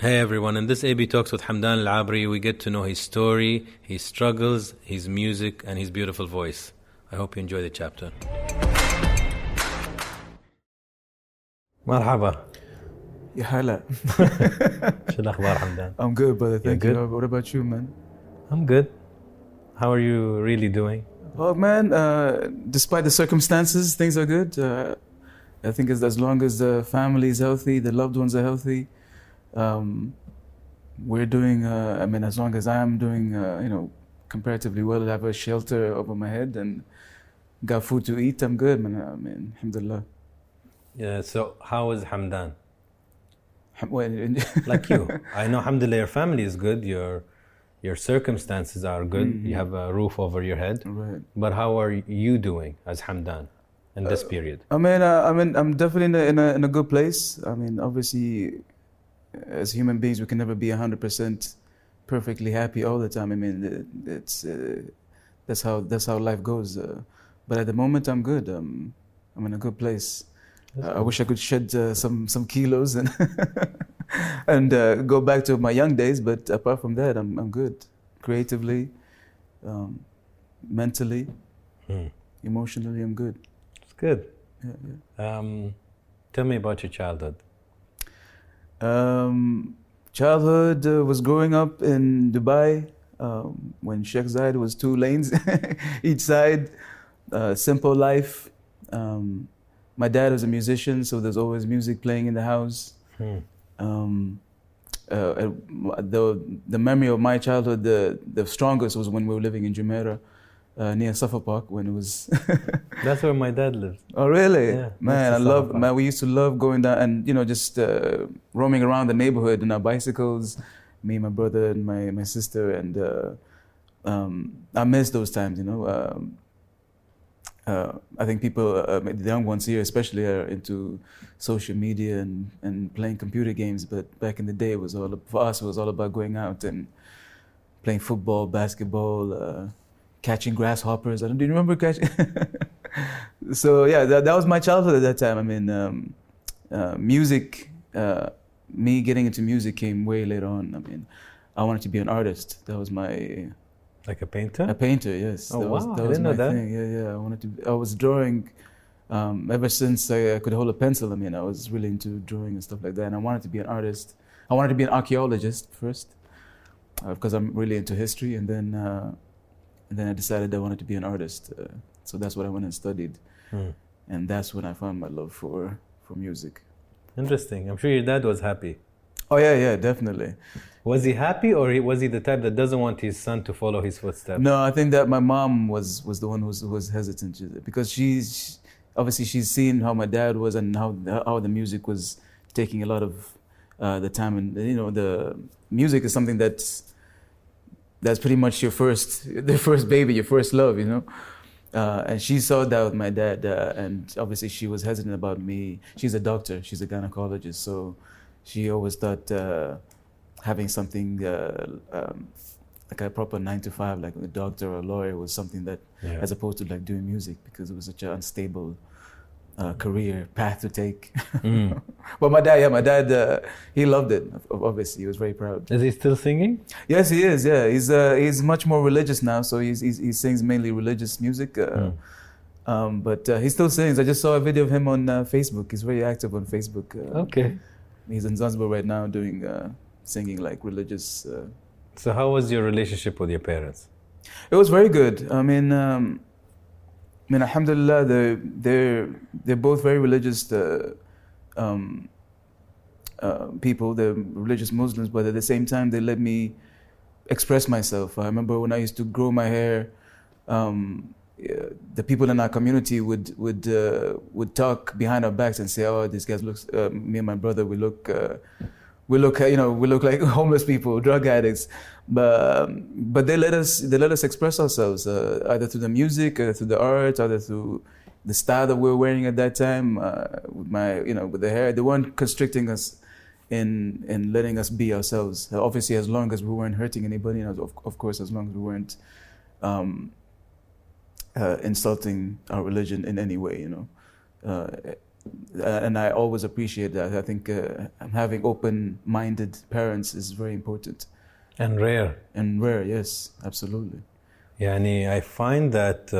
Hey everyone, in this AB Talks with Hamdan Al-Abri, we get to know his story, his struggles, his music, and his beautiful voice. I hope you enjoy the chapter. Marhaba. Ya hala. Hamdan? I'm good, brother. Thank you. What about you, man? I'm good. How are you really doing? Oh, man, despite the circumstances, things are good. I think as long as the family is healthy, the loved ones are healthy, we're doing, I mean, as long as I'm doing, you know, comparatively well, I have a shelter over my head and got food to eat, I'm good, man. I mean, alhamdulillah. Yeah, so how is Hamdan? Like you. I know, alhamdulillah, your family is good, your circumstances are good, you have a roof over your head. Right. But how are you doing as Hamdan in this period? I mean, I'm definitely in a good place. I mean, obviously, as human beings, we can never be 100% perfectly happy all the time. I mean, it's that's how life goes. But at the moment, I'm good. I'm in a good place. I wish I could shed some kilos and and go back to my young days. But apart from that, I'm good. Creatively, mentally, emotionally, I'm good. It's good. Yeah. Tell me about your childhood. Childhood was growing up in Dubai when Sheikh Zayed was 2 lanes each side. Simple life. My dad was a musician, so there's always music playing in the house. The memory of my childhood, the strongest was when we were living in Jumeirah, near Suffolk Park, when it was. That's where my dad lives. Oh, really? Yeah, man, we used to love going down and, you know, just roaming around the neighborhood on our bicycles, me, my brother, and my sister, and I miss those times, you know. I think people, the young ones here especially, are into social media and playing computer games, but back in the day, for us, it was all about going out and playing football, basketball, catching grasshoppers. Do you remember catching? So yeah, that was my childhood at that time. I mean, music, me getting into music came way later on. I mean, I wanted to be an artist. That was my... Like a painter? A painter, yes. Oh, wow. I didn't know that. Yeah. I was drawing ever since I could hold a pencil. I mean, I was really into drawing and stuff like that. And I wanted to be an artist. I wanted to be an archaeologist first, because I'm really into history. And then I decided I wanted to be an artist. So that's what I went and studied. And that's when I found my love for music. Interesting. I'm sure your dad was happy. Oh, yeah, definitely. Was he happy, or was he the type that doesn't want his son to follow his footsteps? No, I think that my mom was the one who was hesitant, because she's seen how my dad was and how the music was taking a lot of the time. And, you know, the music is something that's pretty much the first baby, your first love, you know. And she saw that with my dad, and obviously she was hesitant about me. She's a doctor, she's a gynecologist, so she always thought having something like a proper 9-to-5, like a doctor or a lawyer, was something that, as opposed to like doing music, because it was such an unstable career path to take. But my dad, he loved it. Obviously, he was very proud. Is he still singing? Yes, he is. Yeah, he's much more religious now, so he sings mainly religious music. But he still sings. I just saw a video of him on Facebook. He's very active on Facebook. Okay. He's in Zanzibar right now doing singing like religious. So how was your relationship with your parents? It was very good. I mean. I mean, alhamdulillah, they're both very religious people. They're religious Muslims, but at the same time, they let me express myself. I remember when I used to grow my hair, the people in our community would talk behind our backs and say, "Oh, these guys look. Me and my brother, we look like homeless people, drug addicts," but they let us express ourselves either through the music, or through the art, either through the style that we were wearing at that time. With the hair, they weren't constricting us in letting us be ourselves. Obviously, as long as we weren't hurting anybody, and of course, as long as we weren't insulting our religion in any way, you know. And I always appreciate that. I think having open-minded parents is very important. And rare. And rare, yes, absolutely. Yeah, and I find that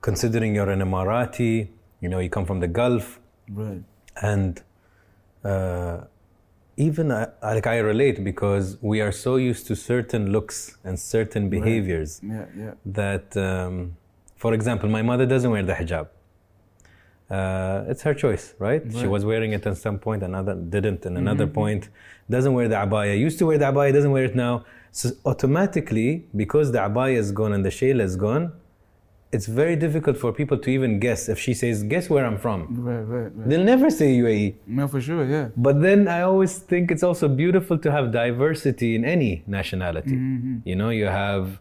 considering you're an Emirati, you know, you come from the Gulf. Right. And even, like, I relate, because we are so used to certain looks and certain behaviors. Right. Yeah, yeah. That, for example, my mother doesn't wear the hijab. It's her choice, right? She was wearing it at some point, another didn't, and another point doesn't wear the abaya. Used to wear the abaya, doesn't wear it now. So automatically, because the abaya is gone and the shayla is gone, it's very difficult for people to even guess. If she says, guess where I'm from, right. They'll never say UAE. No, for sure, yeah. But then I always think it's also beautiful to have diversity in any nationality. You know, you have,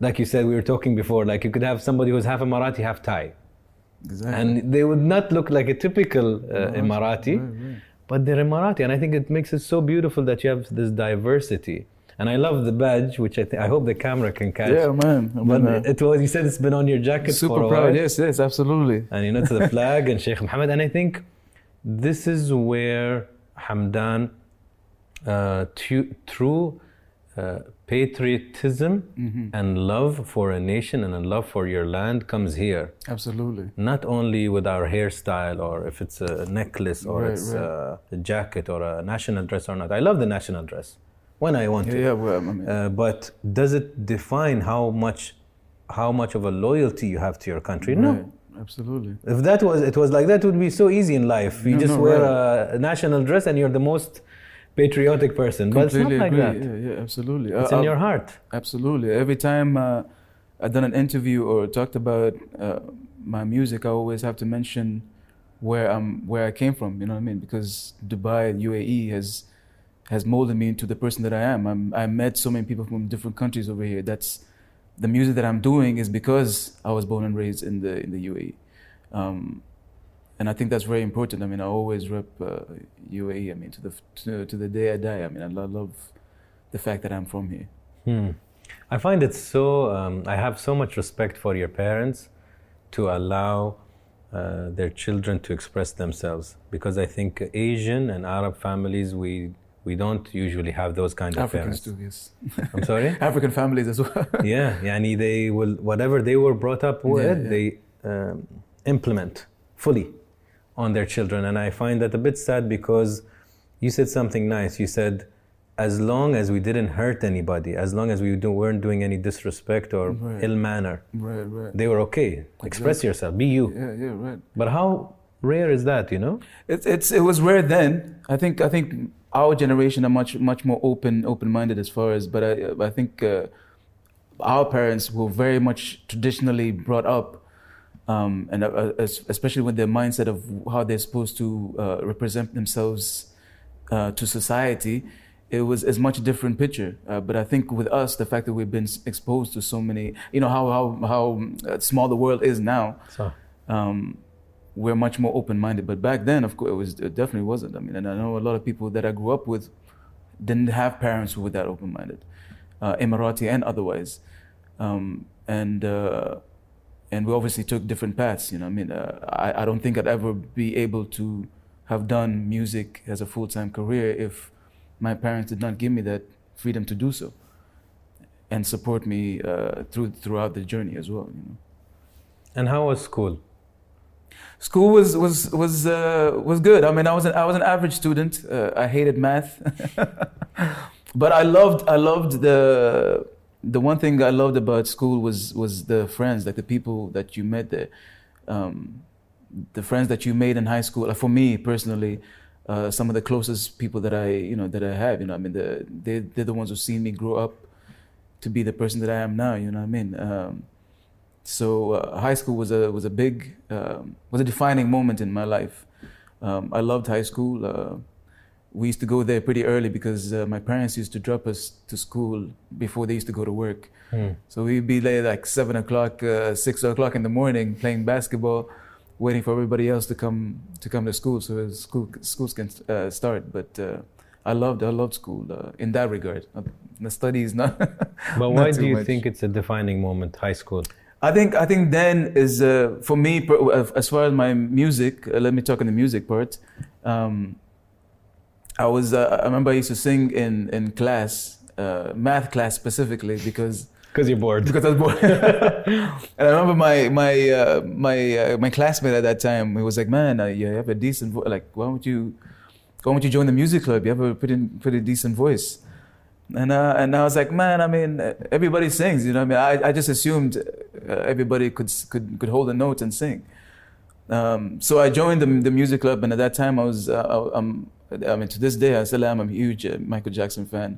like you said, we were talking before, like you could have somebody who's half Emirati, half Thai. Exactly. And they would not look like a typical Emirati, but they're Emirati. And I think it makes it so beautiful that you have this diversity. And I love the badge, which I hope the camera can catch. Yeah, man. You said it's been on your jacket for a while. Super proud, yes, absolutely. And you know, to the flag and Sheikh Mohammed. And I think this is where Hamdan, through patriotism and love for a nation and a love for your land comes here. Absolutely. Not only with our hairstyle, or if it's a necklace, or a jacket, or a national dress or not. I love the national dress when I want to. Yeah, well, I mean, but does it define how much of a loyalty you have to your country? Right. No. Absolutely. If it was like that, it would be so easy in life. You just wear a national dress and you're the most patriotic person, but it's not like that. Yeah, absolutely. It's in your heart. Absolutely. Every time I've done an interview or talked about my music, I always have to mention where I came from. You know what I mean? Because Dubai, UAE has molded me into the person that I am. I met so many people from different countries over here. That's the music that I'm doing is because I was born and raised in the UAE. And I think that's very important. I mean, I always rep UAE. I mean, to the day I die. I mean, I love the fact that I'm from here. I find it so. I have so much respect for your parents to allow their children to express themselves, because I think Asian and Arab families we don't usually have those kind of parents. Africans do, yes. I'm sorry. African families as well. Yeah, yani they will whatever they were brought up with, they implement fully on their children. And I find that a bit sad, because you said something nice. You said, as long as we didn't hurt anybody, as long as we weren't doing any disrespect or ill manner, they were okay. Express yourself, be you. Yeah, right. But how rare is that, you know? It was rare then. I think our generation are much more open-minded as far as, but I think our parents were very much traditionally brought up. And especially with their mindset of how they're supposed to represent themselves to society, it was as much a different picture. But I think with us, the fact that we've been exposed to so many, you know, how small the world is now, we're much more open-minded. But back then, of course, it definitely wasn't. I mean, and I know a lot of people that I grew up with didn't have parents who were that open-minded, Emirati and otherwise. And we obviously took different paths, you know. I mean, I don't think I'd ever be able to have done music as a full-time career if my parents did not give me that freedom to do so and support me throughout the journey as well, you know. And how was school? School was good. I mean, I was an average student. I hated math, but I loved the. The one thing I loved about school was the friends, like the people that you met there. The friends that you made in high school, for me personally, some of the closest people that I have, you know, I mean, they're the ones who've seen me grow up to be the person that I am now, you know what I mean? So high school was a big, was a defining moment in my life. I loved high school. We used to go there pretty early because my parents used to drop us to school before they used to go to work. So we'd be there like 7 o'clock, 6 o'clock in the morning playing basketball, waiting for everybody else to come to school so schools can start. But I loved school in that regard. The studies, not But why do you think it's a defining moment, high school? I think then is for me, as far as my music. Let me talk on the music part. I remember I used to sing in class, math class specifically, because you're bored. Because I was bored. And I remember my classmate at that time. He was like, "Man, you have a decent voice. Like, why don't you join the music club? You have a pretty decent voice." And I was like, "Man, I mean, everybody sings. You know what I mean? I just assumed everybody could hold a note and sing." So I joined the music club, and at that time I was to this day I still am a huge Michael Jackson fan.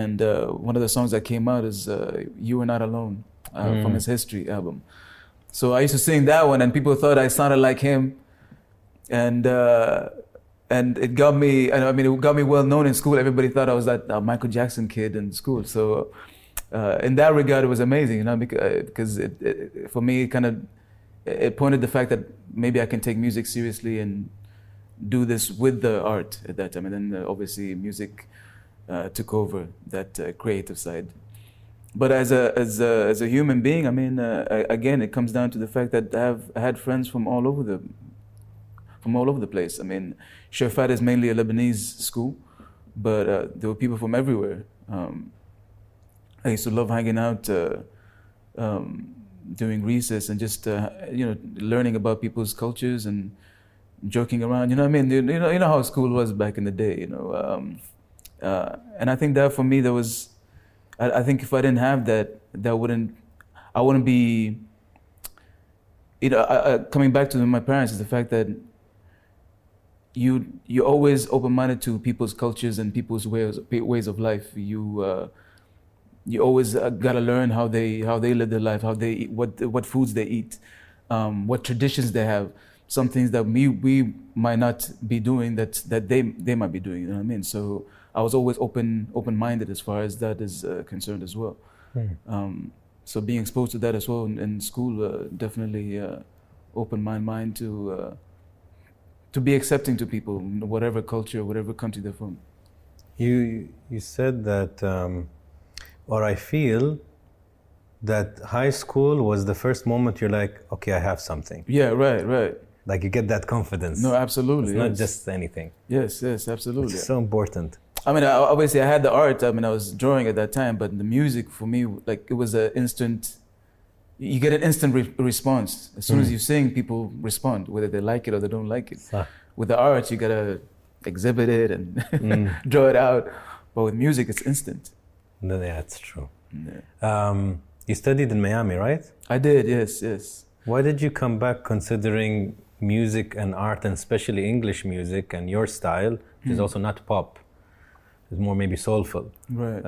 And one of the songs that came out is You Are Not Alone from his History album. So I used to sing that one, and people thought I sounded like him. And it got me, well known in school. Everybody thought I was that Michael Jackson kid in school. So in that regard, it was amazing, you know, because it for me, it pointed the fact that maybe I can take music seriously and do this with the art at that time. And then obviously music took over that creative side, but as a human being, I mean, again, it comes down to the fact that I had friends from all over the place. I mean, Shafat is mainly a Lebanese school, but there were people from everywhere. I used to love hanging out during recess and just learning about people's cultures and joking around. You know what I mean? You know how school was back in the day. You know. And I think that for me, I think if I didn't have that, I wouldn't be, coming back to my parents is the fact that you're always open-minded to people's cultures and people's ways of life. You always gotta learn how they live their life, what foods they eat, what traditions they have. Some things that we might not be doing that they might be doing. You know what I mean? So I was always open-minded as far as that is concerned as well. Right. So being exposed to that as well in school definitely opened my mind to be accepting to people, whatever culture, whatever country they're from. You said that, or I feel that high school was the first moment you're like, okay, I have something. Yeah, right. Like you get that confidence. No, absolutely. It's not just anything. Yes, absolutely. It's so important. I mean, obviously I had the art. I mean, I was drawing at that time, but the music for me, like it was an instant, you get an instant response. As soon as you sing, people respond, whether they like it or they don't like it. With the art, you gotta exhibit it and draw it out. But with music, it's instant. No, that's true. Yeah. You studied in Miami, right? I did, yes. Why did you come back considering music and art, and especially English music and your style, which is also not pop, it's more maybe soulful. Right.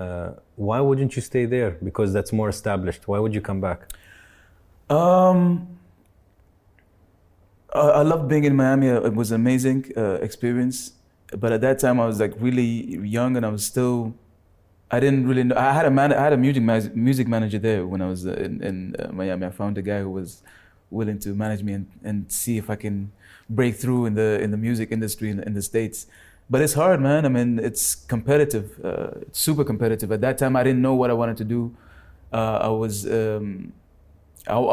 Why wouldn't you stay there? Because that's more established. Why would you come back? I loved being in Miami. It was an amazing experience. But at that time, I was like really young, and I was still. I didn't really know. I had a music manager there when I was in Miami. I found a guy who was willing to manage me and see if I can break through in the music industry in the States. But it's hard, man. I mean, it's competitive, super competitive. At that time, I didn't know what I wanted to do.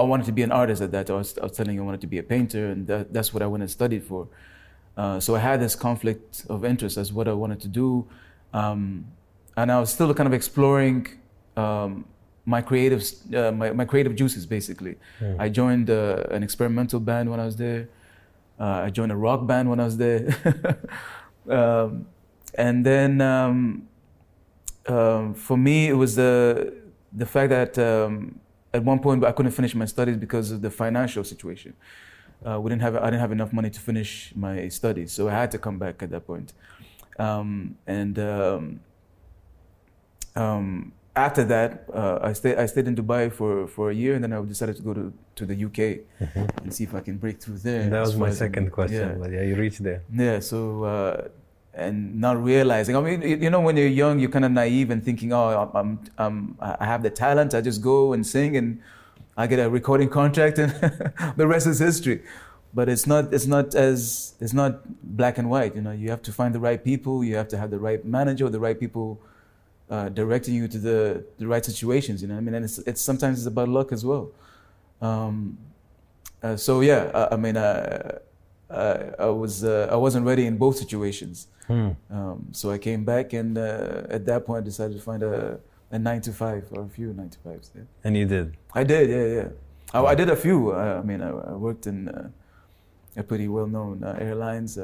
I wanted to be an artist at that time. I was telling you I wanted to be a painter, and that's what I went and studied for. So I had this conflict of interest as what I wanted to do. And I was still kind of exploring my creative juices, basically. I joined an experimental band when I was there. I joined a rock band when I was there. And then for me, it was the fact that at one point I couldn't finish my studies because of the financial situation. I didn't have enough money to finish my studies, so I had to come back at that point. After that, I stayed in Dubai for a year, and then I decided to go to the UK and see if I can break through there. That was my second question. Yeah. But yeah, you reached there. Yeah. So and not realizing. I mean, you know, when you're young, you're kind of naive and thinking, oh, I have the talent. I just go and sing, and I get a recording contract, and the rest is history. But it's not black and white. You know, you have to find the right people. You have to have the right manager, the right people. Directing you to the right situations, you know what I mean? And it's sometimes it's about luck as well. So yeah, I wasn't ready in both situations. So I came back, and at that point I decided to find a 9-to-5 or a few 9-to-5s. Yeah. And you did? I did, yeah. I did a few. I worked in a pretty well-known airlines.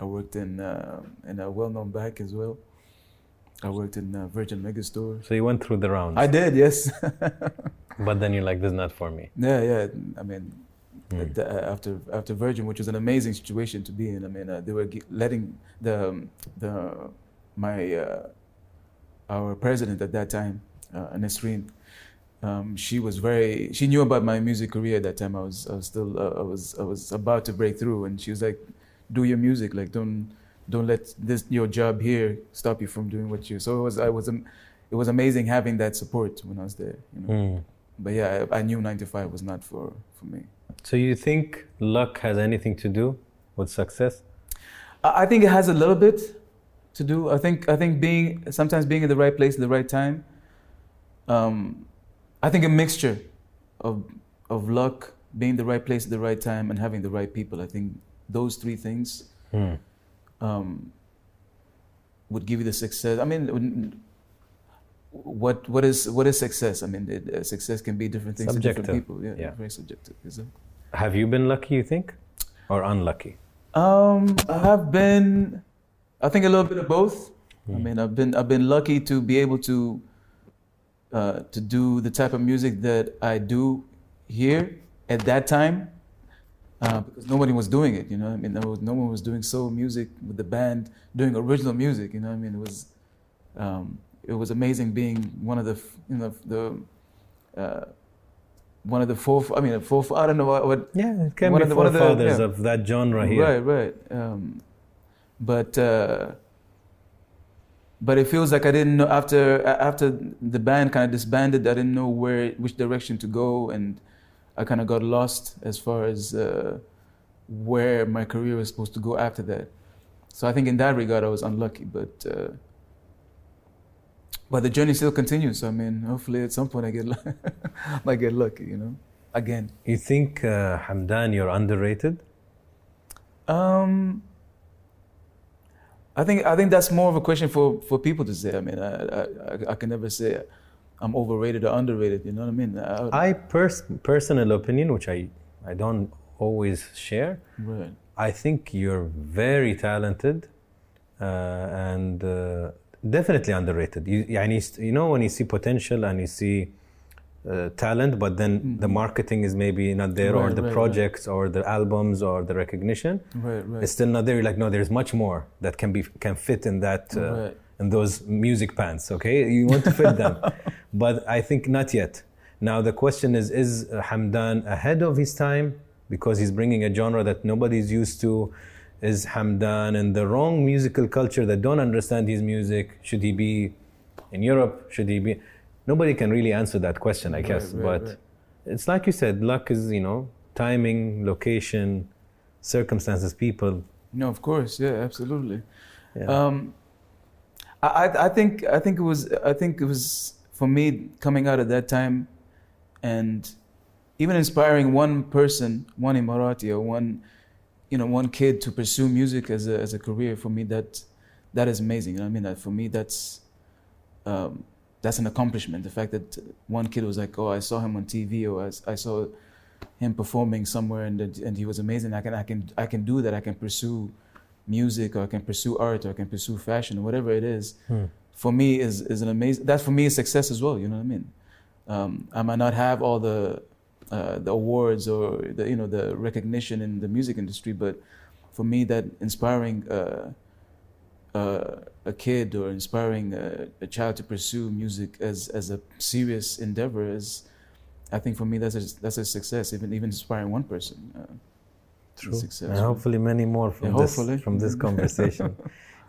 I worked in a well-known bank as well. I worked in Virgin Megastore. So you went through the rounds? I did, yes. But then you're like, this is not for me. Yeah. After Virgin, which was an amazing situation to be in. They were letting our president at that time, Nasreen. She knew about my music career at that time. I was about to break through, and she was like, "Do your music. Like, don't let your job here stop you from doing what you." So it was amazing having that support when I was there. But yeah, I knew 9-to-5 was not for me. So you think luck has anything to do with success? I think it has a little bit to do. I think sometimes being in the right place at the right time. I think a mixture of luck, being in the right place at the right time, and having the right people. I think those three things would give you the success. What is success? Success can be different things subjective to different people. Yeah, very subjective. Have you been lucky, you think, or unlucky? I have been. I think a little bit of both. I've been lucky to be able to do the type of music that I do here at that time, because nobody was doing it. No one was doing soul music with the band, doing original music. It was amazing being one of the forefathers. I don't know what. Yeah, it can be the forefathers of that genre here. Right. But it feels like I didn't know after the band kind of disbanded. I didn't know which direction to go, and I kind of got lost as far as where my career was supposed to go after that. So I think in that regard I was unlucky, but the journey still continues. So hopefully at some point I get lucky, again. You think Hamdan, you're underrated? I think that's more of a question for people to say. I can never say I'm overrated or underrated. You know what I mean? Personal opinion, which I don't always share. Right. I think you're very talented and definitely underrated. When you see potential and you see talent, but then the marketing is maybe not there, or the projects, or the albums, or the recognition. Right. It's still not there. You're like, no, there's much more that can fit in that in those music pants. Okay, you want to fit them, but I think not yet. Now the question is Hamdan ahead of his time because he's bringing a genre that nobody's used to? Is Hamdan in the wrong musical culture that don't understand his music? Should he be in Europe? Should he be? Nobody can really answer that question, I guess. It's like you said, luck is, timing, location, circumstances, people. No, of course, yeah, absolutely. Yeah. I think it was for me coming out at that time, and even inspiring one person, one Emirati or one kid to pursue music as a career. For me, that is amazing. For me, that's. That's an accomplishment. The fact that one kid was like, "Oh, I saw him on TV, or I saw him performing somewhere, and he was amazing. I can do that. I can pursue music, or I can pursue art, or I can pursue fashion, or whatever it is." For me, is an amazing. That for me is success as well. You know what I mean? I might not have all the awards or the recognition in the music industry, but for me, that inspiring. A kid or inspiring a child to pursue music as a serious endeavor is, I think for me, that's a success. Even inspiring one person, true. Success. And hopefully many more from this conversation.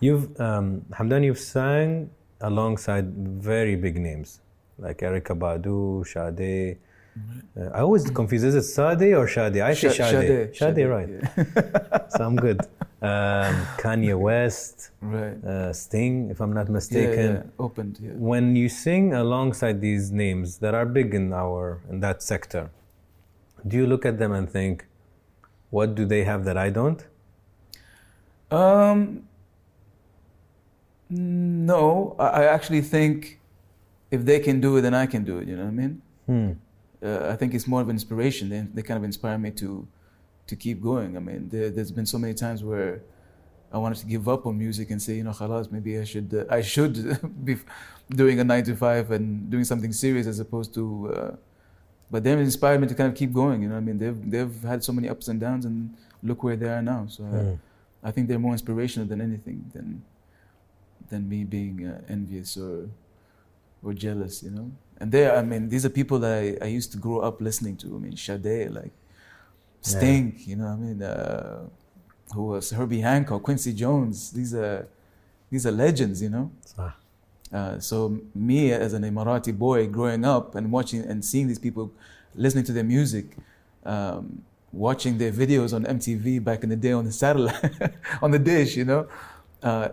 Hamdan, you've sang alongside very big names like Erykah Badu, Sade. I always confuse, is it Sade or Sade? I say Sade. Sade, right? Yeah. So I'm good. Kanye West, right? Sting, if I'm not mistaken. Yeah. Opened. Yeah. When you sing alongside these names that are big in that sector, do you look at them and think, what do they have that I don't? No, I actually think if they can do it, then I can do it, you know what I mean? I think it's more of an inspiration. They kind of inspire me to keep going. I mean, there's been so many times where I wanted to give up on music and say, you know, khalas, maybe I should be doing a 9-to-5 and doing something serious as opposed to... but they've inspired me to kind of keep going, you know what I mean? They've had so many ups and downs, and look where they are now. So I think they're more inspirational than anything, than me being envious or jealous, you know? And these are people that I used to grow up listening to. I mean, Sade, like Sting, you know what I mean? Who was Herbie Hancock, Quincy Jones. These are legends, you know? So me as an Emirati boy growing up and watching and seeing these people, listening to their music, watching their videos on MTV back in the day on the satellite, on the dish, you know,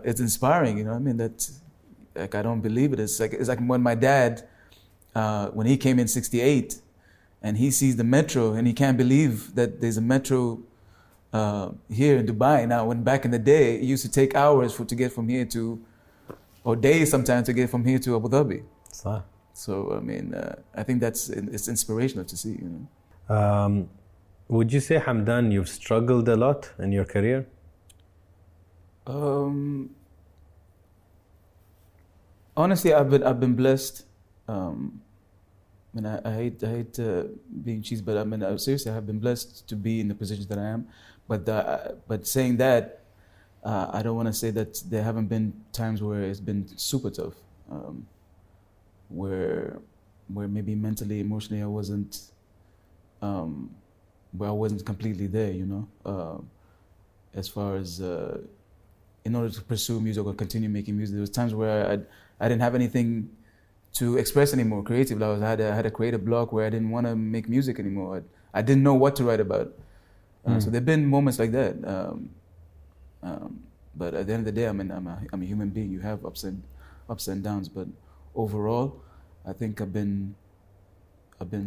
it's inspiring, you know. I mean, that's like, I don't believe it. It's like when my dad, when he came in '68, and he sees the metro and he can't believe that there's a metro here in Dubai now. When back in the day, it used to take hours to get from here to, or days sometimes to get from here to Abu Dhabi. So, I mean, I think it's inspirational to see, you know. Would you say, Hamdan, you've struggled a lot in your career? Honestly, I've been blessed. I hate being cheesy, but I mean, seriously, I have been blessed to be in the position that I am. But saying that, I don't want to say that there haven't been times where it's been super tough, where maybe mentally, emotionally, I wasn't completely there, you know, as far as in order to pursue music or continue making music. There was times where I didn't have anything to express anymore creatively. I had a creative block where I didn't want to make music anymore. I didn't know what to write about. So there've been moments like that. But at the end of the day, I mean, I'm a human being. You have ups and downs. But overall, I think I've been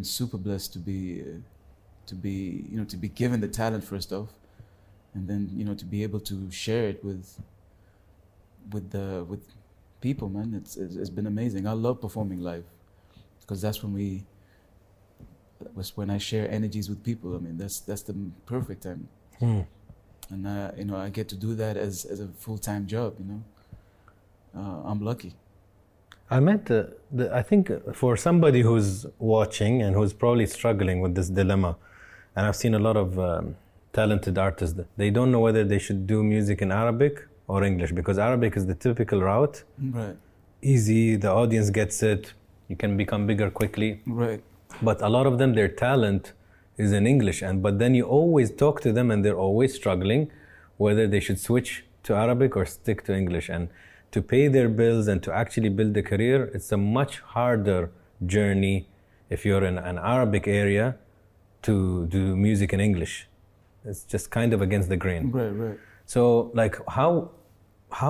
super blessed to be given the talent first off, and then, you know, to be able to share it with people. Man, it's been amazing. I love performing live because that's when I share energies with people. I mean, that's the perfect time. And you know, I get to do that as a full-time job, you know. I'm lucky. I think for somebody who's watching and who's probably struggling with this dilemma, and I've seen a lot of talented artists, they don't know whether they should do music in Arabic or English, because Arabic is the typical route. Right. Easy, the audience gets it, you can become bigger quickly. Right. But a lot of them, their talent is in English, but then you always talk to them and they're always struggling whether they should switch to Arabic or stick to English. And to pay their bills and to actually build a career, it's a much harder journey if you're in an Arabic area to do music in English. It's just kind of against the grain. Right. So, like, how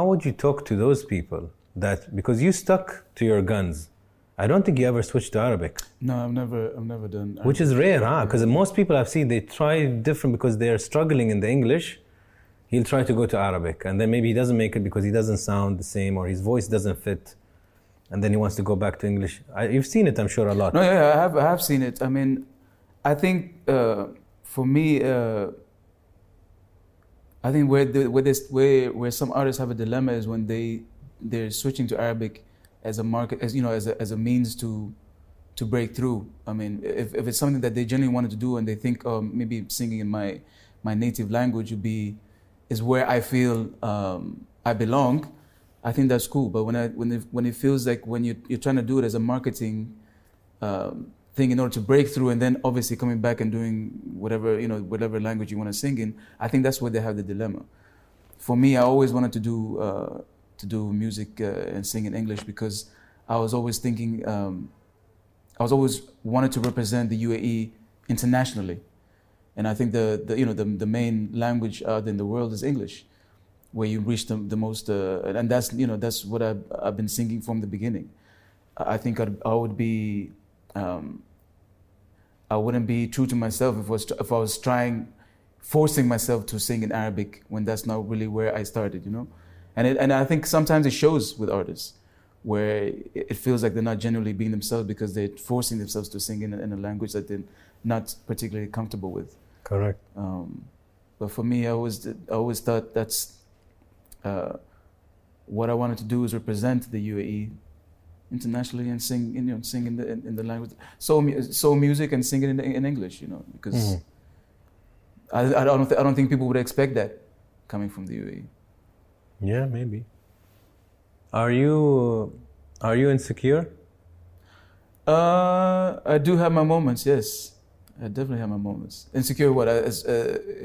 would you talk to those people because you stuck to your guns? I don't think you ever switched to Arabic. No, I've never done Arabic. Which is rare, huh? Because most people I've seen, they try different because they are struggling in the English. He'll try to go to Arabic, and then maybe he doesn't make it because he doesn't sound the same or his voice doesn't fit, and then he wants to go back to English. You've seen it, I'm sure, a lot. No, yeah, I have seen it. I mean, I think for me, I think where some artists have a dilemma is when they're switching to Arabic as a market, as you know, as a means to break through. I mean, if it's something that they genuinely wanted to do and they think, oh, maybe singing in my native language is where I feel I belong, I think that's cool. But when it feels like when you're trying to do it as a marketing thing in order to break through, and then obviously coming back and doing whatever language you want to sing in, I think that's where they have the dilemma. For me, I always wanted to do music and sing in English because I was always thinking, wanted to represent the UAE internationally, and I think the main language out in the world is English, where you reach the most, and that's what I've been singing from the beginning. I think I would be, I wouldn't be true to myself if I was forcing myself to sing in Arabic when that's not really where I started, you know? And I think sometimes it shows with artists where it feels like they're not genuinely being themselves because they're forcing themselves to sing in a language that they're not particularly comfortable with. Correct. But for me, I always thought that's what I wanted to do is represent the UAE internationally and sing, you know, sing in the language, soul music, and sing it in English, you know, because I don't think people would expect that coming from the UAE. Yeah, maybe. Are you insecure? I do have my moments. Yes, I definitely have my moments. Insecure what? As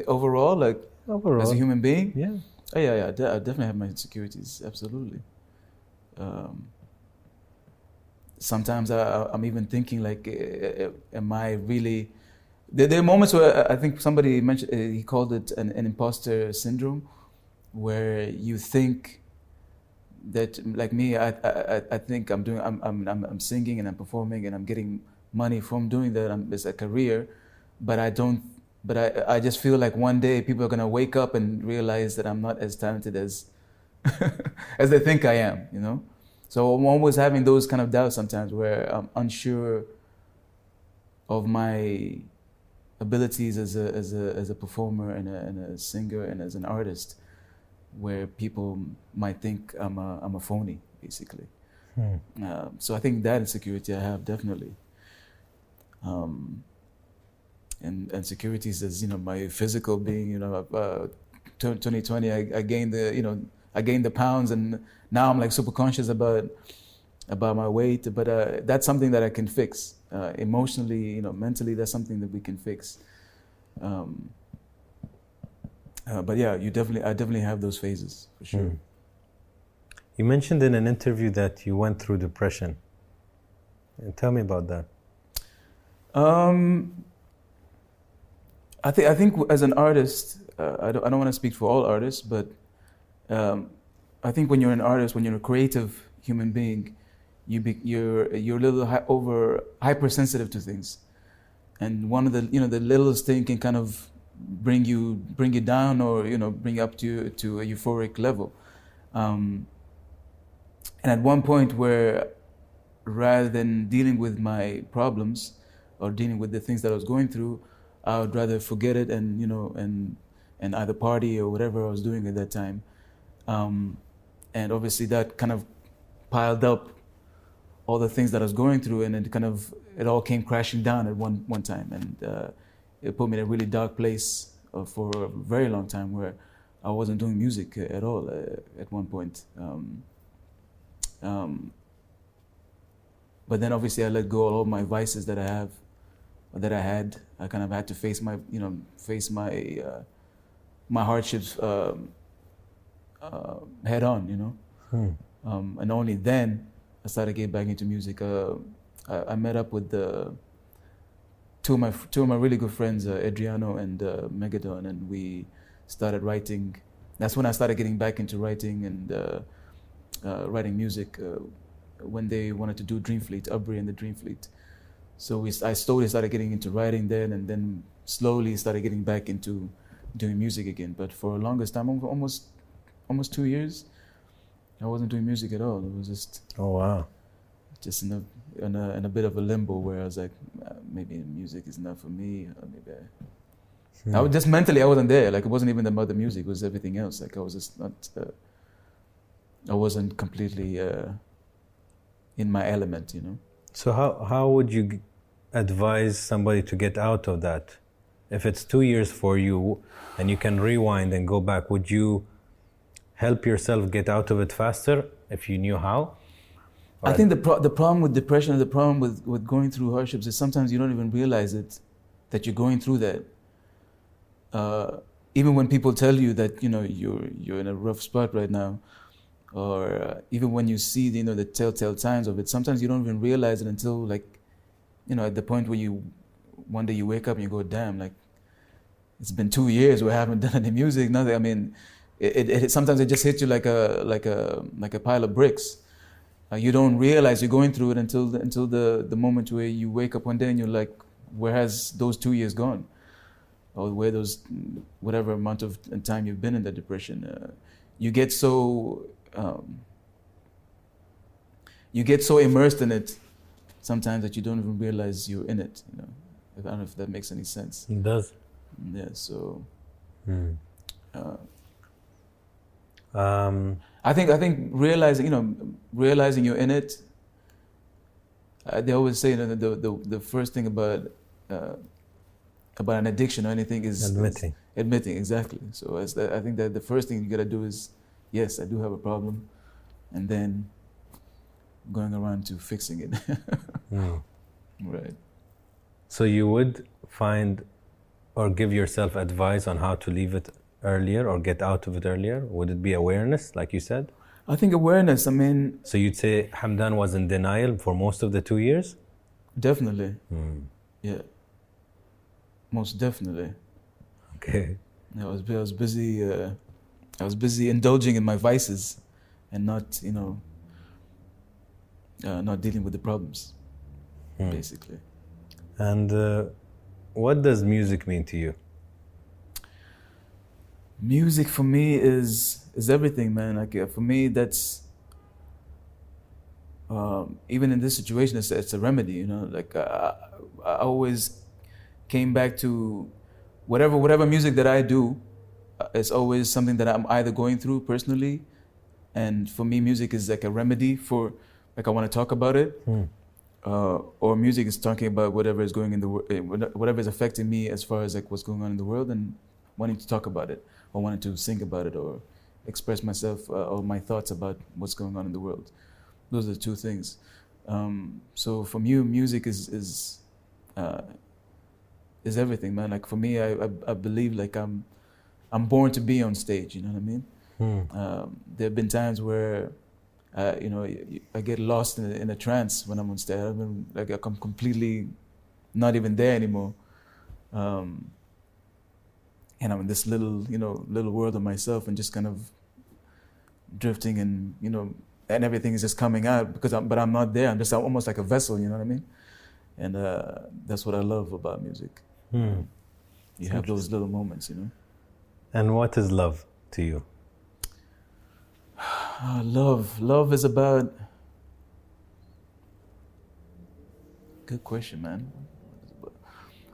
overall, as a human being? Yeah. Oh yeah. I definitely have my insecurities. Absolutely. Sometimes I'm even thinking like, am I really? There are moments where I think somebody mentioned, he called it an imposter syndrome, where you think that, like me, I think I'm singing and I'm performing and I'm getting money from doing that. It's a career, but I just feel like one day people are gonna wake up and realize that I'm not as talented as as they think I am, you know. So I'm always having those kind of doubts sometimes where I'm unsure of my abilities as a performer and a singer and as an artist, where people might think I'm a phony, basically. So I think that insecurity I have definitely, and insecurities as, you know, my physical being. You know, 2020 I gained the pounds, and now I'm like super conscious about my weight. But that's something that I can fix emotionally. You know, mentally, that's something that we can fix. But yeah, I definitely have those phases for sure. You mentioned in an interview that you went through depression. Tell me about that. I think as an artist, I don't want to speak for all artists, but I think when you're an artist, when you're a creative human being, you're a little hypersensitive to things, and one of the littlest thing can kind of bring you down, or, you know, bring up to a euphoric level, and at one point where, rather than dealing with my problems or dealing with the things that I was going through, I would rather forget it and, you know, and either party or whatever I was doing at that time, and obviously that kind of piled up all the things that I was going through, and it all came crashing down at one time, and it put me in a really dark place for a very long time, where I wasn't doing music at all at one point. But then obviously I let go of all my vices that I have, that I had. I kind of had to face my hardships head on, you know. And only then I started getting back into music. I met up with two of my really good friends, Adriano and Megadon, and we started writing. That's when I started getting back into writing and writing music. When they wanted to do Dreamfleet, Aubrey and the Dreamfleet, so I slowly started getting into writing then, and then slowly started getting back into doing music again. But for the longest time, almost 2 years, I wasn't doing music at all. It was just in a bit of a limbo, where I was like, maybe music is not for me. Maybe I was just mentally, I wasn't there. Like, it wasn't even about the music; it was everything else. Like, I was just not. I wasn't completely in my element, you know. So how would you advise somebody to get out of that? If it's 2 years for you, and you can rewind and go back, would you help yourself get out of it faster if you knew how? I think the problem with depression, and the problem with going through hardships, is sometimes you don't even realize it, that you're going through that. Even when people tell you that, you know, you're in a rough spot right now, or even when you see, you know, the telltale signs of it, sometimes you don't even realize it until, like, you know, at the point where you one day you wake up and you go, damn, like, it's been 2 years where I haven't done any music, nothing. I mean, it sometimes it just hits you like a pile of bricks. You don't realize you're going through it until the moment where you wake up one day and you're like, where has those 2 years gone? Or where those, whatever amount of time you've been in that depression, you get so immersed in it sometimes that you don't even realize you're in it. You know, I don't know if that makes any sense. It does. Yeah. So, I think realizing you're in it. They always say, you know, the first thing about an addiction or anything is admitting, exactly. So I think that the first thing you gotta do is, yes, I do have a problem, and then going around to fixing it. Right. So you would find or give yourself advice on how to leave it earlier or get out of it earlier? Would it be awareness, like you said? I think awareness, So you'd say Hamdan was in denial for most of the 2 years? Definitely. Yeah. Most definitely. Okay. I was busy. I was busy indulging in my vices, and not, not dealing with the problems, basically. And what does music mean to you? Music for me is everything, man. Like for me, that's even in this situation, it's a remedy. You know, like I always came back to whatever music that I do, it's always something that I'm either going through personally, and for me music is like a remedy for, like, I want to talk about it, or music is talking about whatever is going in the whatever is affecting me as far as like what's going on in the world and wanting to talk about it or wanting to sing about it or express myself or my thoughts about what's going on in the world. Those are the two things. So for me, music is everything, man. Like for me, I believe like I'm born to be on stage. You know what I mean? There have been times where, I get lost in a trance when I'm on stage. I'm completely not even there anymore, and I'm in this little world of myself and just kind of drifting, and and everything is just coming out but I'm not there. I'm almost like a vessel. You know what I mean? And that's what I love about music. You have those little moments, And what is love to you? Love is about... Good question, man.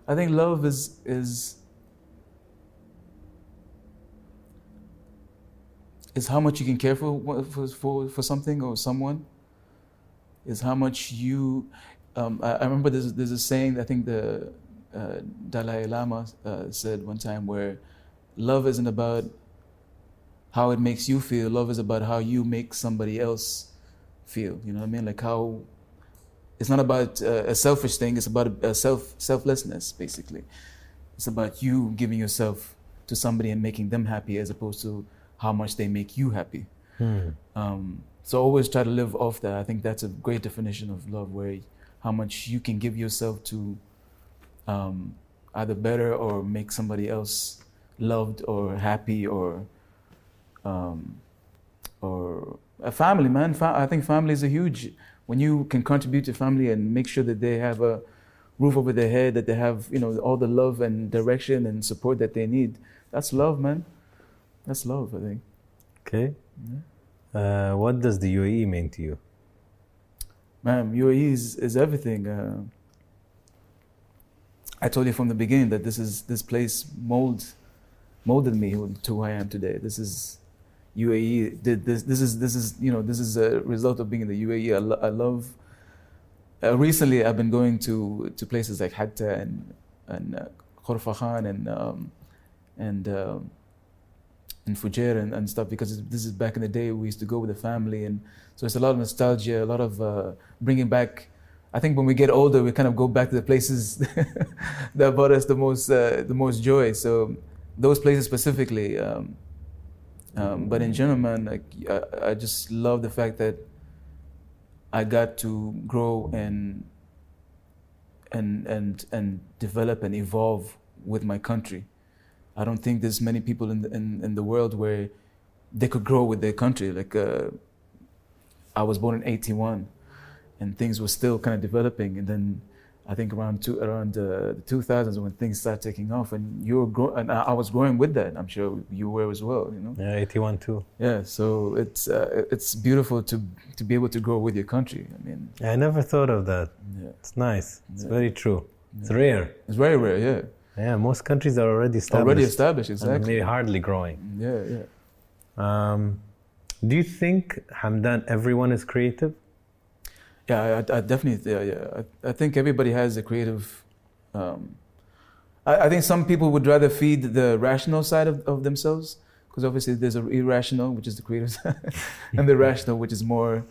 I think love is how much you can care for something or someone. Is how much you... I remember there's a saying, I think the Dalai Lama said one time, where love isn't about how it makes you feel, love is about how you make somebody else feel. You know what I mean? Like how, it's not about a selfish thing, it's about a selflessness, basically. It's about you giving yourself to somebody and making them happy as opposed to how much they make you happy. So always try to live off that. I think that's a great definition of love, where how much you can give yourself to either better or make somebody else loved or happy, or a family, man. I think family is a huge... When you can contribute to family and make sure that they have a roof over their head, that they have, all the love and direction and support that they need, that's love, man. That's love, I think. Okay. Yeah. What does the UAE mean to you? Man, UAE is everything. I told you from the beginning that this place molded me to who I am today. This is UAE. This is a result of being in the UAE. I love. Recently, I've been going to places like Hatta and Khorfahan and Fujairah and stuff, because this is back in the day we used to go with the family, and so it's a lot of nostalgia, a lot of bringing back. I think when we get older, we kind of go back to the places that brought us the most joy. So those places specifically, but in general, man, like I just love the fact that I got to grow and develop and evolve with my country. I don't think there's many people in the world where they could grow with their country. Like I was born in 81, and things were still kind of developing. And then I think around the 2000s when things started taking off, and you were and I was growing with that. I'm sure you were as well. You know. Yeah, 81 too. Yeah, so it's beautiful to be able to grow with your country. I mean, I never thought of that. Yeah. It's nice. It's very true. Yeah. It's rare. It's very rare. Yeah. Yeah, most countries are already established. Exactly. They're hardly growing. Yeah, yeah. Do you think, Hamdan, everyone is creative? Yeah, I definitely. Yeah. I think everybody has a creative. I think some people would rather feed the rational side of themselves, because obviously there's an irrational, which is the creative side, and the rational, which is more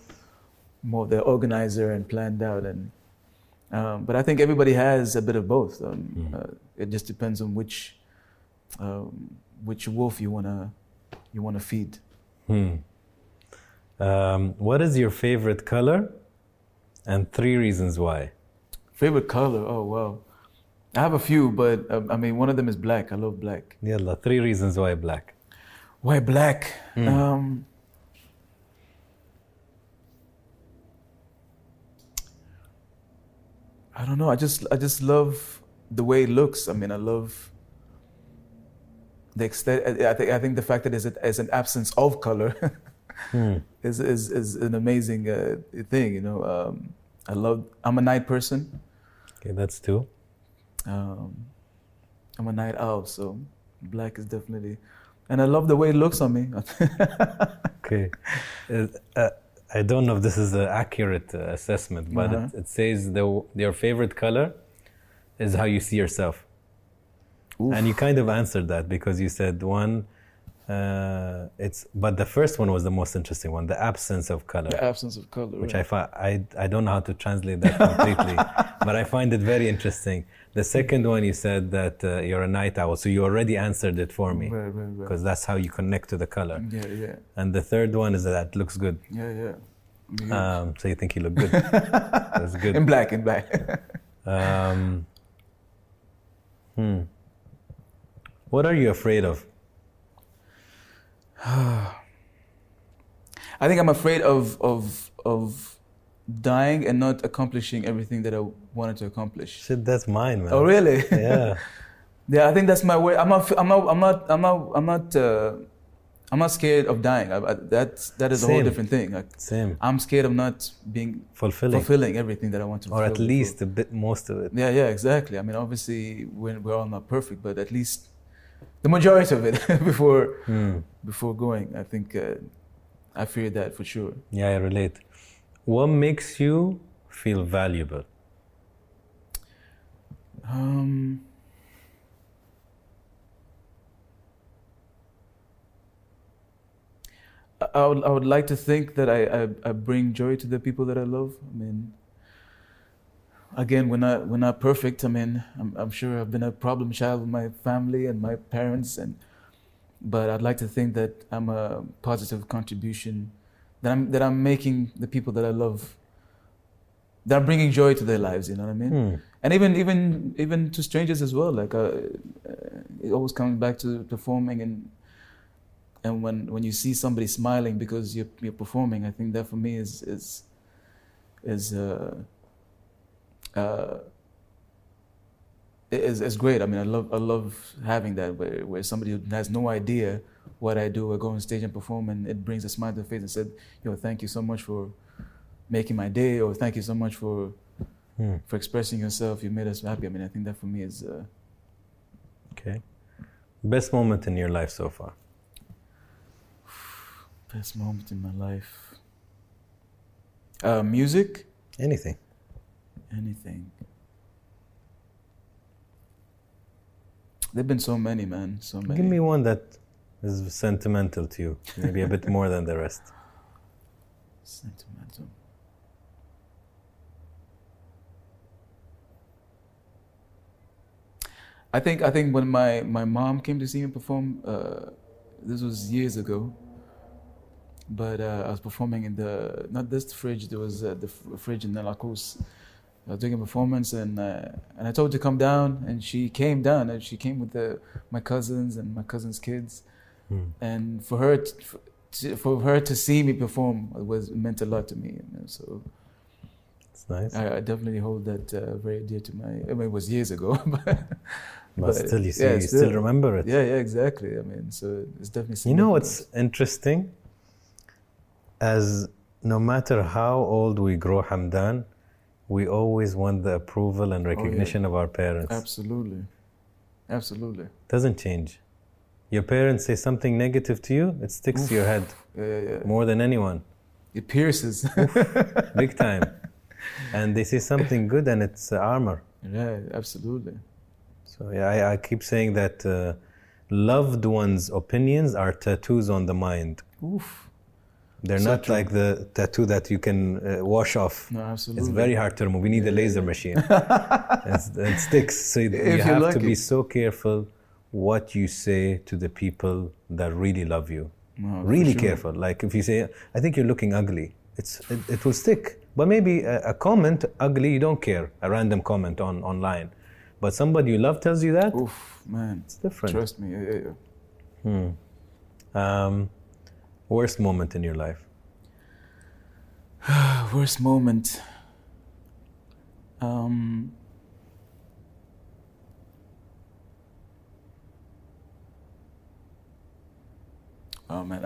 the organizer and planned out. And but I think everybody has a bit of both. It just depends on which wolf you wanna feed. What is your favorite color? And 3 reasons why. Favorite color? Oh, wow. I have a few, but one of them is black. I love black. Yalla, 3 reasons why black. Why black? I don't know. I just love the way it looks. I mean, I love the extent. I think the fact that it's an absence of color. Is an amazing thing, you know. I'm a night person. Okay, that's 2. I'm a night owl, so black is definitely, and I love the way it looks on me. Okay, I don't know if this is an accurate assessment, but it says your favorite color is how you see yourself. Oof. And you kind of answered that because you said one. But the first one was the most interesting one, the absence of color. The absence of color, which right. I don't know how to translate that completely, but I find it very interesting. The second one, you said that you're a night owl, so you already answered it for me, because that's how you connect to the color. Yeah, yeah. And the third one is that it looks good. Yeah, yeah. So you think you look good? That's good. In black. What are you afraid of? I think I'm afraid of dying and not accomplishing everything that I wanted to accomplish. Shit, that's mine, man. Oh, really? Yeah. Yeah, I think that's my way. I'm not scared of dying. That is a whole different thing. Same. I'm scared of not being fulfilling everything that I want to fulfill. Or at least a bit, most of it. Yeah, yeah, exactly. I mean, obviously we're all not perfect, but at least the majority of it before going. I think I fear that for sure. Yeah, I relate. What makes you feel valuable? I would like to think that I bring joy to the people that I love. I mean, again, we're not perfect. I mean, I'm sure I've been a problem child with my family and my parents, but I'd like to think that I'm a positive contribution, that I'm making the people that I love, that I'm bringing joy to their lives. You know what I mean? And even to strangers as well. Like it always comes back to performing, and when you see somebody smiling because you're performing, I think that for me is great. I mean, I love having that where somebody who has no idea what I do, I go on stage and perform, and it brings a smile to their face and said, "Yo, thank you so much for making my day," or "Thank you so much for expressing yourself. You made us happy." I mean, I think that for me is okay. Best moment in your life so far? Best moment in my life. Music. Anything. There've been so many, man. So many. Give me one that is sentimental to you. Maybe a bit more than the rest. Sentimental. I think when my mom came to see me perform, this was years ago. But I was performing in the fridge in La Cousse. I was doing a performance, and I told her to come down, and she came down, and she came with my cousins and my cousins' kids, and for her to see me perform meant a lot to me. You know, so it's nice. I definitely hold that very dear to my. I mean, it was years ago, but still, you see, yeah, you still remember it. Yeah, exactly. I mean, so it's definitely. You know what's interesting? As no matter how old we grow, Hamdan, we always want the approval and recognition of our parents. Absolutely, absolutely. Doesn't change. Your parents say something negative to you, it sticks to your head more than anyone. It pierces. Big time. And they say something good and it's armor. Yeah, absolutely. So yeah, I keep saying that loved ones' opinions are tattoos on the mind. Oof. They're so not true. Like the tattoo that you can wash off. No, absolutely. It's very hard to remove. We need a laser machine. It sticks. So you have to be so careful what you say to the people that really love you. No, really careful. Like if you say, I think you're looking ugly, it will stick. But maybe a comment, ugly, you don't care. A random comment online. But somebody you love tells you that? Oof, man. It's different. Trust me. Yeah. Worst moment in your life? Worst moment. Oh man,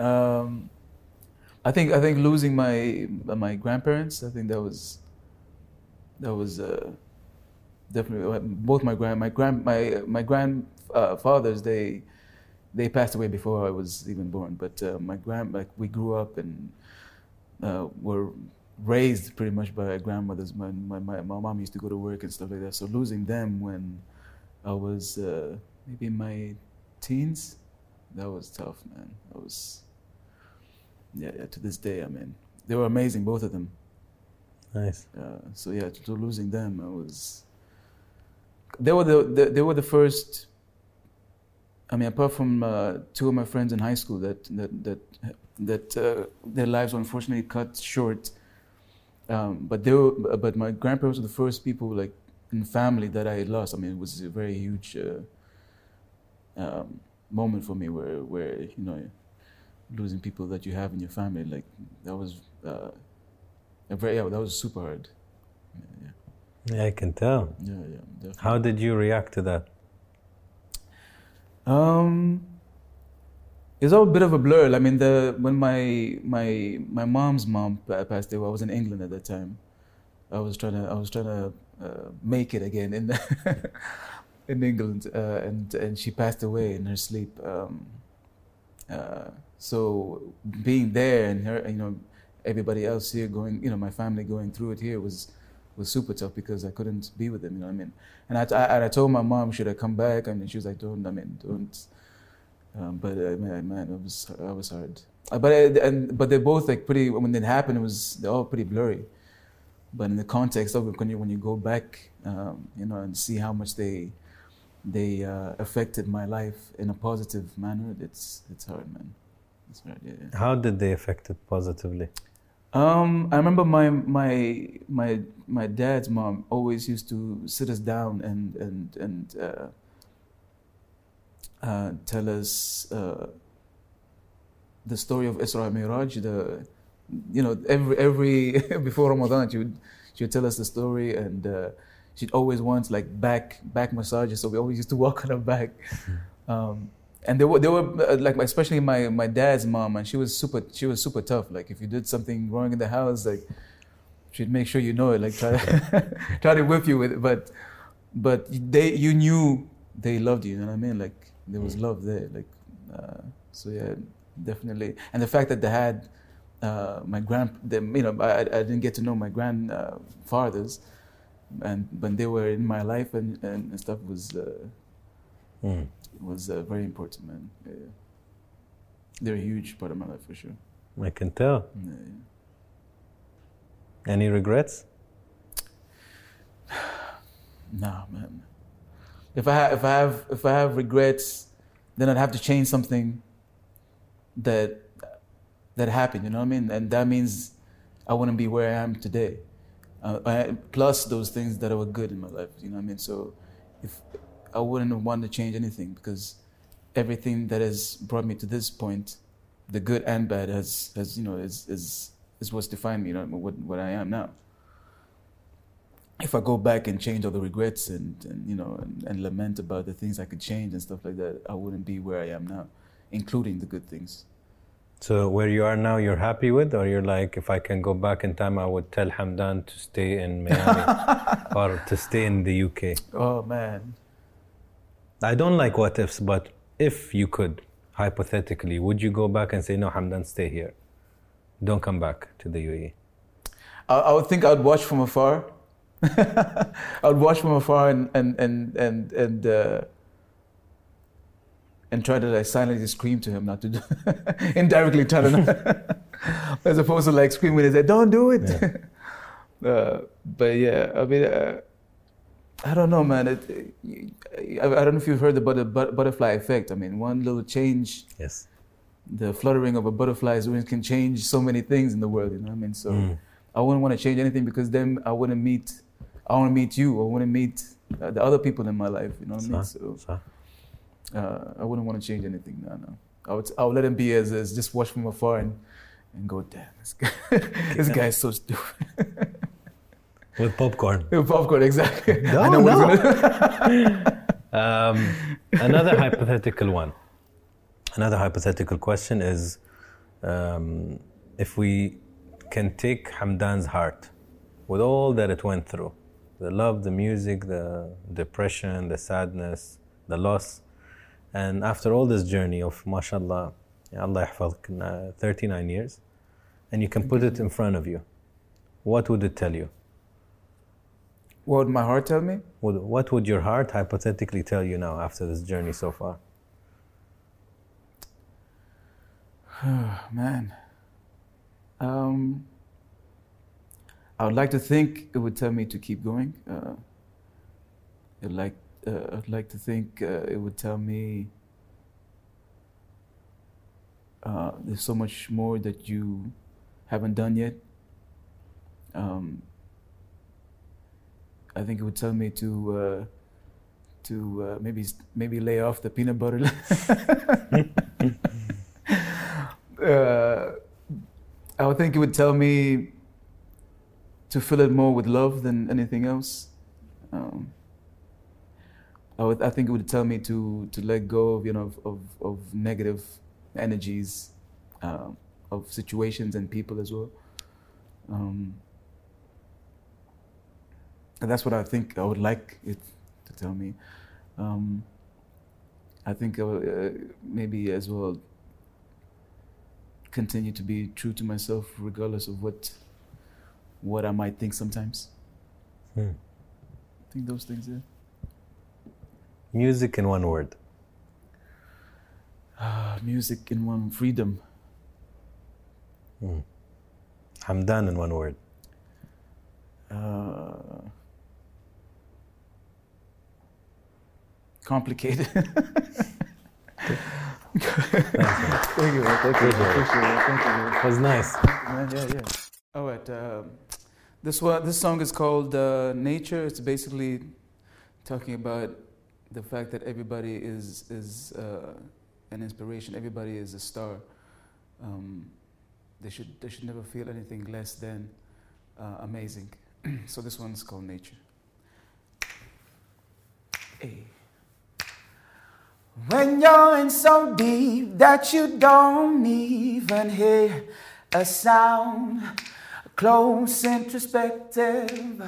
I think losing my grandparents. I think that was definitely both my grandfathers. They passed away before I was even born, but we grew up and were raised pretty much by our grandmothers. My mom used to go to work and stuff like that. So losing them when I was maybe in my teens, that was tough, man. That was, yeah, to this day, I mean, they were amazing, both of them. Nice. So yeah, to losing them, they were the first. I mean, apart from two of my friends in high school that their lives were unfortunately cut short, but my grandparents were the first people like in the family that I lost. I mean, it was a very huge moment for me, where you know, losing people that you have in your family, like that was that was super hard. Yeah, I can tell. Yeah, definitely. How did you react to that? It's all a bit of a blur. I mean, when my mom's mom passed away, I was in England at that time. I was trying to make it again in England, and she passed away in her sleep. So being there and her, you know, everybody else here going, you know, my family going through it here was super tough because I couldn't be with them, you know what I mean? And I told my mom, should I come back? And she was like, don't. But it was hard. But they're both like pretty. When it happened, they're all pretty blurry. But in the context of when you go back, you know, and see how much they affected my life in a positive manner, it's hard, man. It's hard. Yeah. How did they affect it positively? I remember my dad's mom always used to sit us down and tell us the story of Isra Miraj. Every before Ramadan she would tell us the story, and she'd always want like back massages. So we always used to walk on her back. And they were like, especially my dad's mom, and she was super tough. Like if you did something wrong in the house, like she'd make sure you know it. Like try to whip you with it. But you knew they loved you. You know what I mean? Like there was love there. Like so, yeah, definitely. And the fact that they had I didn't get to know my grandfathers, and when they were in my life and stuff was. It was very important, man. Yeah. They're a huge part of my life, for sure. I can tell. Yeah. Any regrets? Nah, man. If I have regrets, then I'd have to change something that happened. You know what I mean? And that means I wouldn't be where I am today. Plus those things that were good in my life. You know what I mean? So if I wouldn't want to change anything, because everything that has brought me to this point, the good and bad, has you know is what's defined me, you know, what I am now. if I go back and change all the regrets and you know, and lament about the things I could change and stuff like that, I wouldn't be where I am now, including the good things. So where you are now, you're happy with, or you're like, if I can go back in time, I would tell Hamdan to stay in Miami or to stay in the UK? Oh, man. I don't like what ifs, but if you could, hypothetically, would you go back and say, no, Hamdan, stay here? Don't come back to the UAE. I would think I'd watch from afar. I'd watch from afar and try to like silently scream to him not to do it. Indirectly tell him, as opposed to like screaming and say, don't do it. Yeah. But yeah, I mean, I don't know, man. I don't know if you've heard about the butterfly effect. I mean, one little change, yes, the fluttering of a butterfly's wings can change so many things in the world, you know what I mean? So I wouldn't want to change anything, because then I wouldn't meet you, or wouldn't meet the other people in my life, you know what I mean? So I wouldn't want to change anything, no. I would let him be as just watch from afar and go, damn, this guy is so stupid. With popcorn. With popcorn, exactly. Another hypothetical one. Another hypothetical question is, if we can take Hamdan's heart, with all that it went through, the love, the music, the depression, the sadness, the loss, and after all this journey of, mashallah, Allah yahfadh, 39 years, and you can put it in front of you, what would it tell you? What would my heart tell me? What would your heart hypothetically tell you now after this journey so far? Oh, man. I would like to think it would tell me to keep going. I'd like to think it would tell me there's so much more that you haven't done yet. I think it would tell me to maybe lay off the peanut butter. I would think it would tell me to fill it more with love than anything else. I think it would tell me to let go of, you know, of negative energies, of situations and people as well. And that's what I think I would like it to tell me. I think I would, maybe as well, continue to be true to myself regardless of what I might think sometimes. I think those things, yeah. Music in one word. Music in one, freedom. Hamdan in one word. Complicated. Thank you. Thank you. It was nice. Yeah. All right. This song is called Nature. It's basically talking about the fact that everybody is an inspiration. Everybody is a star. They should never feel anything less than amazing. So this one's called Nature. Hey. When you're in so deep that you don't even hear a sound, close, introspective,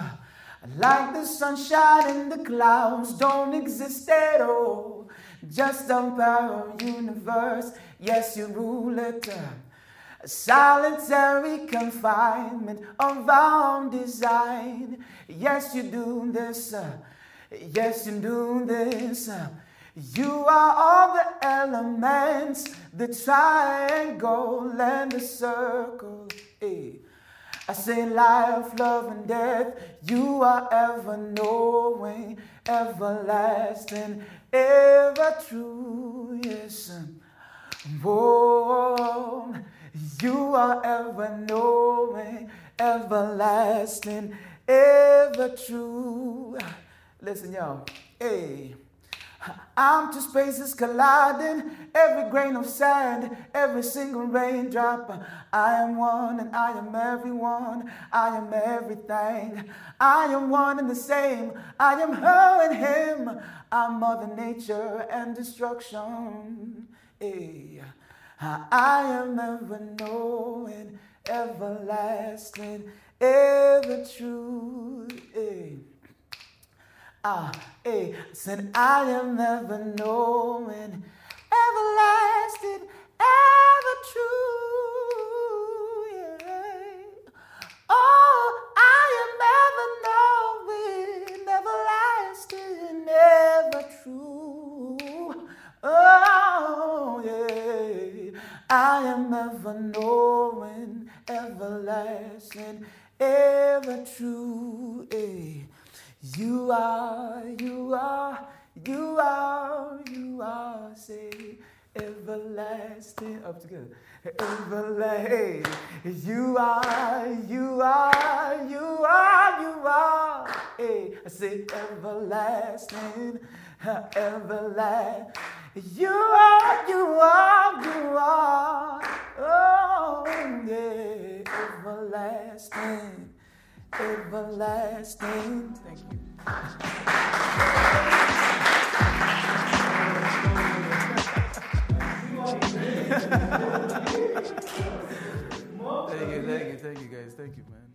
like the sunshine in the clouds, don't exist at all, just a power universe, yes, you rule it. A solitary confinement of our own design, yes, you do this, yes, you do this. You are all the elements, the triangle and the circle. Hey. I say life, love, and death. You are ever knowing, everlasting, ever true. Yes, oh, you are ever knowing, everlasting, ever true. Listen, y'all. Hey. Empty spaces colliding, every grain of sand, every single raindrop. I am one and I am everyone, I am everything. I am one and the same, I am her and him. I'm Mother Nature and destruction. Hey. I am ever knowing, everlasting, ever true. Hey. Said I am ever knowing, everlasting, ever true. Yeah. Oh, I am ever knowing, everlasting, ever true. Oh, yeah. I am ever knowing, everlasting, ever true. Yeah. You are, you are, you are, you are, say, everlasting, up together, everlasting, you are, you are, you are, hey, I say, everlasting, everlasting, you are, you are, you are, oh, yeah, everlasting. Everlasting. Thank you. Thank you, guys. Thank you, man.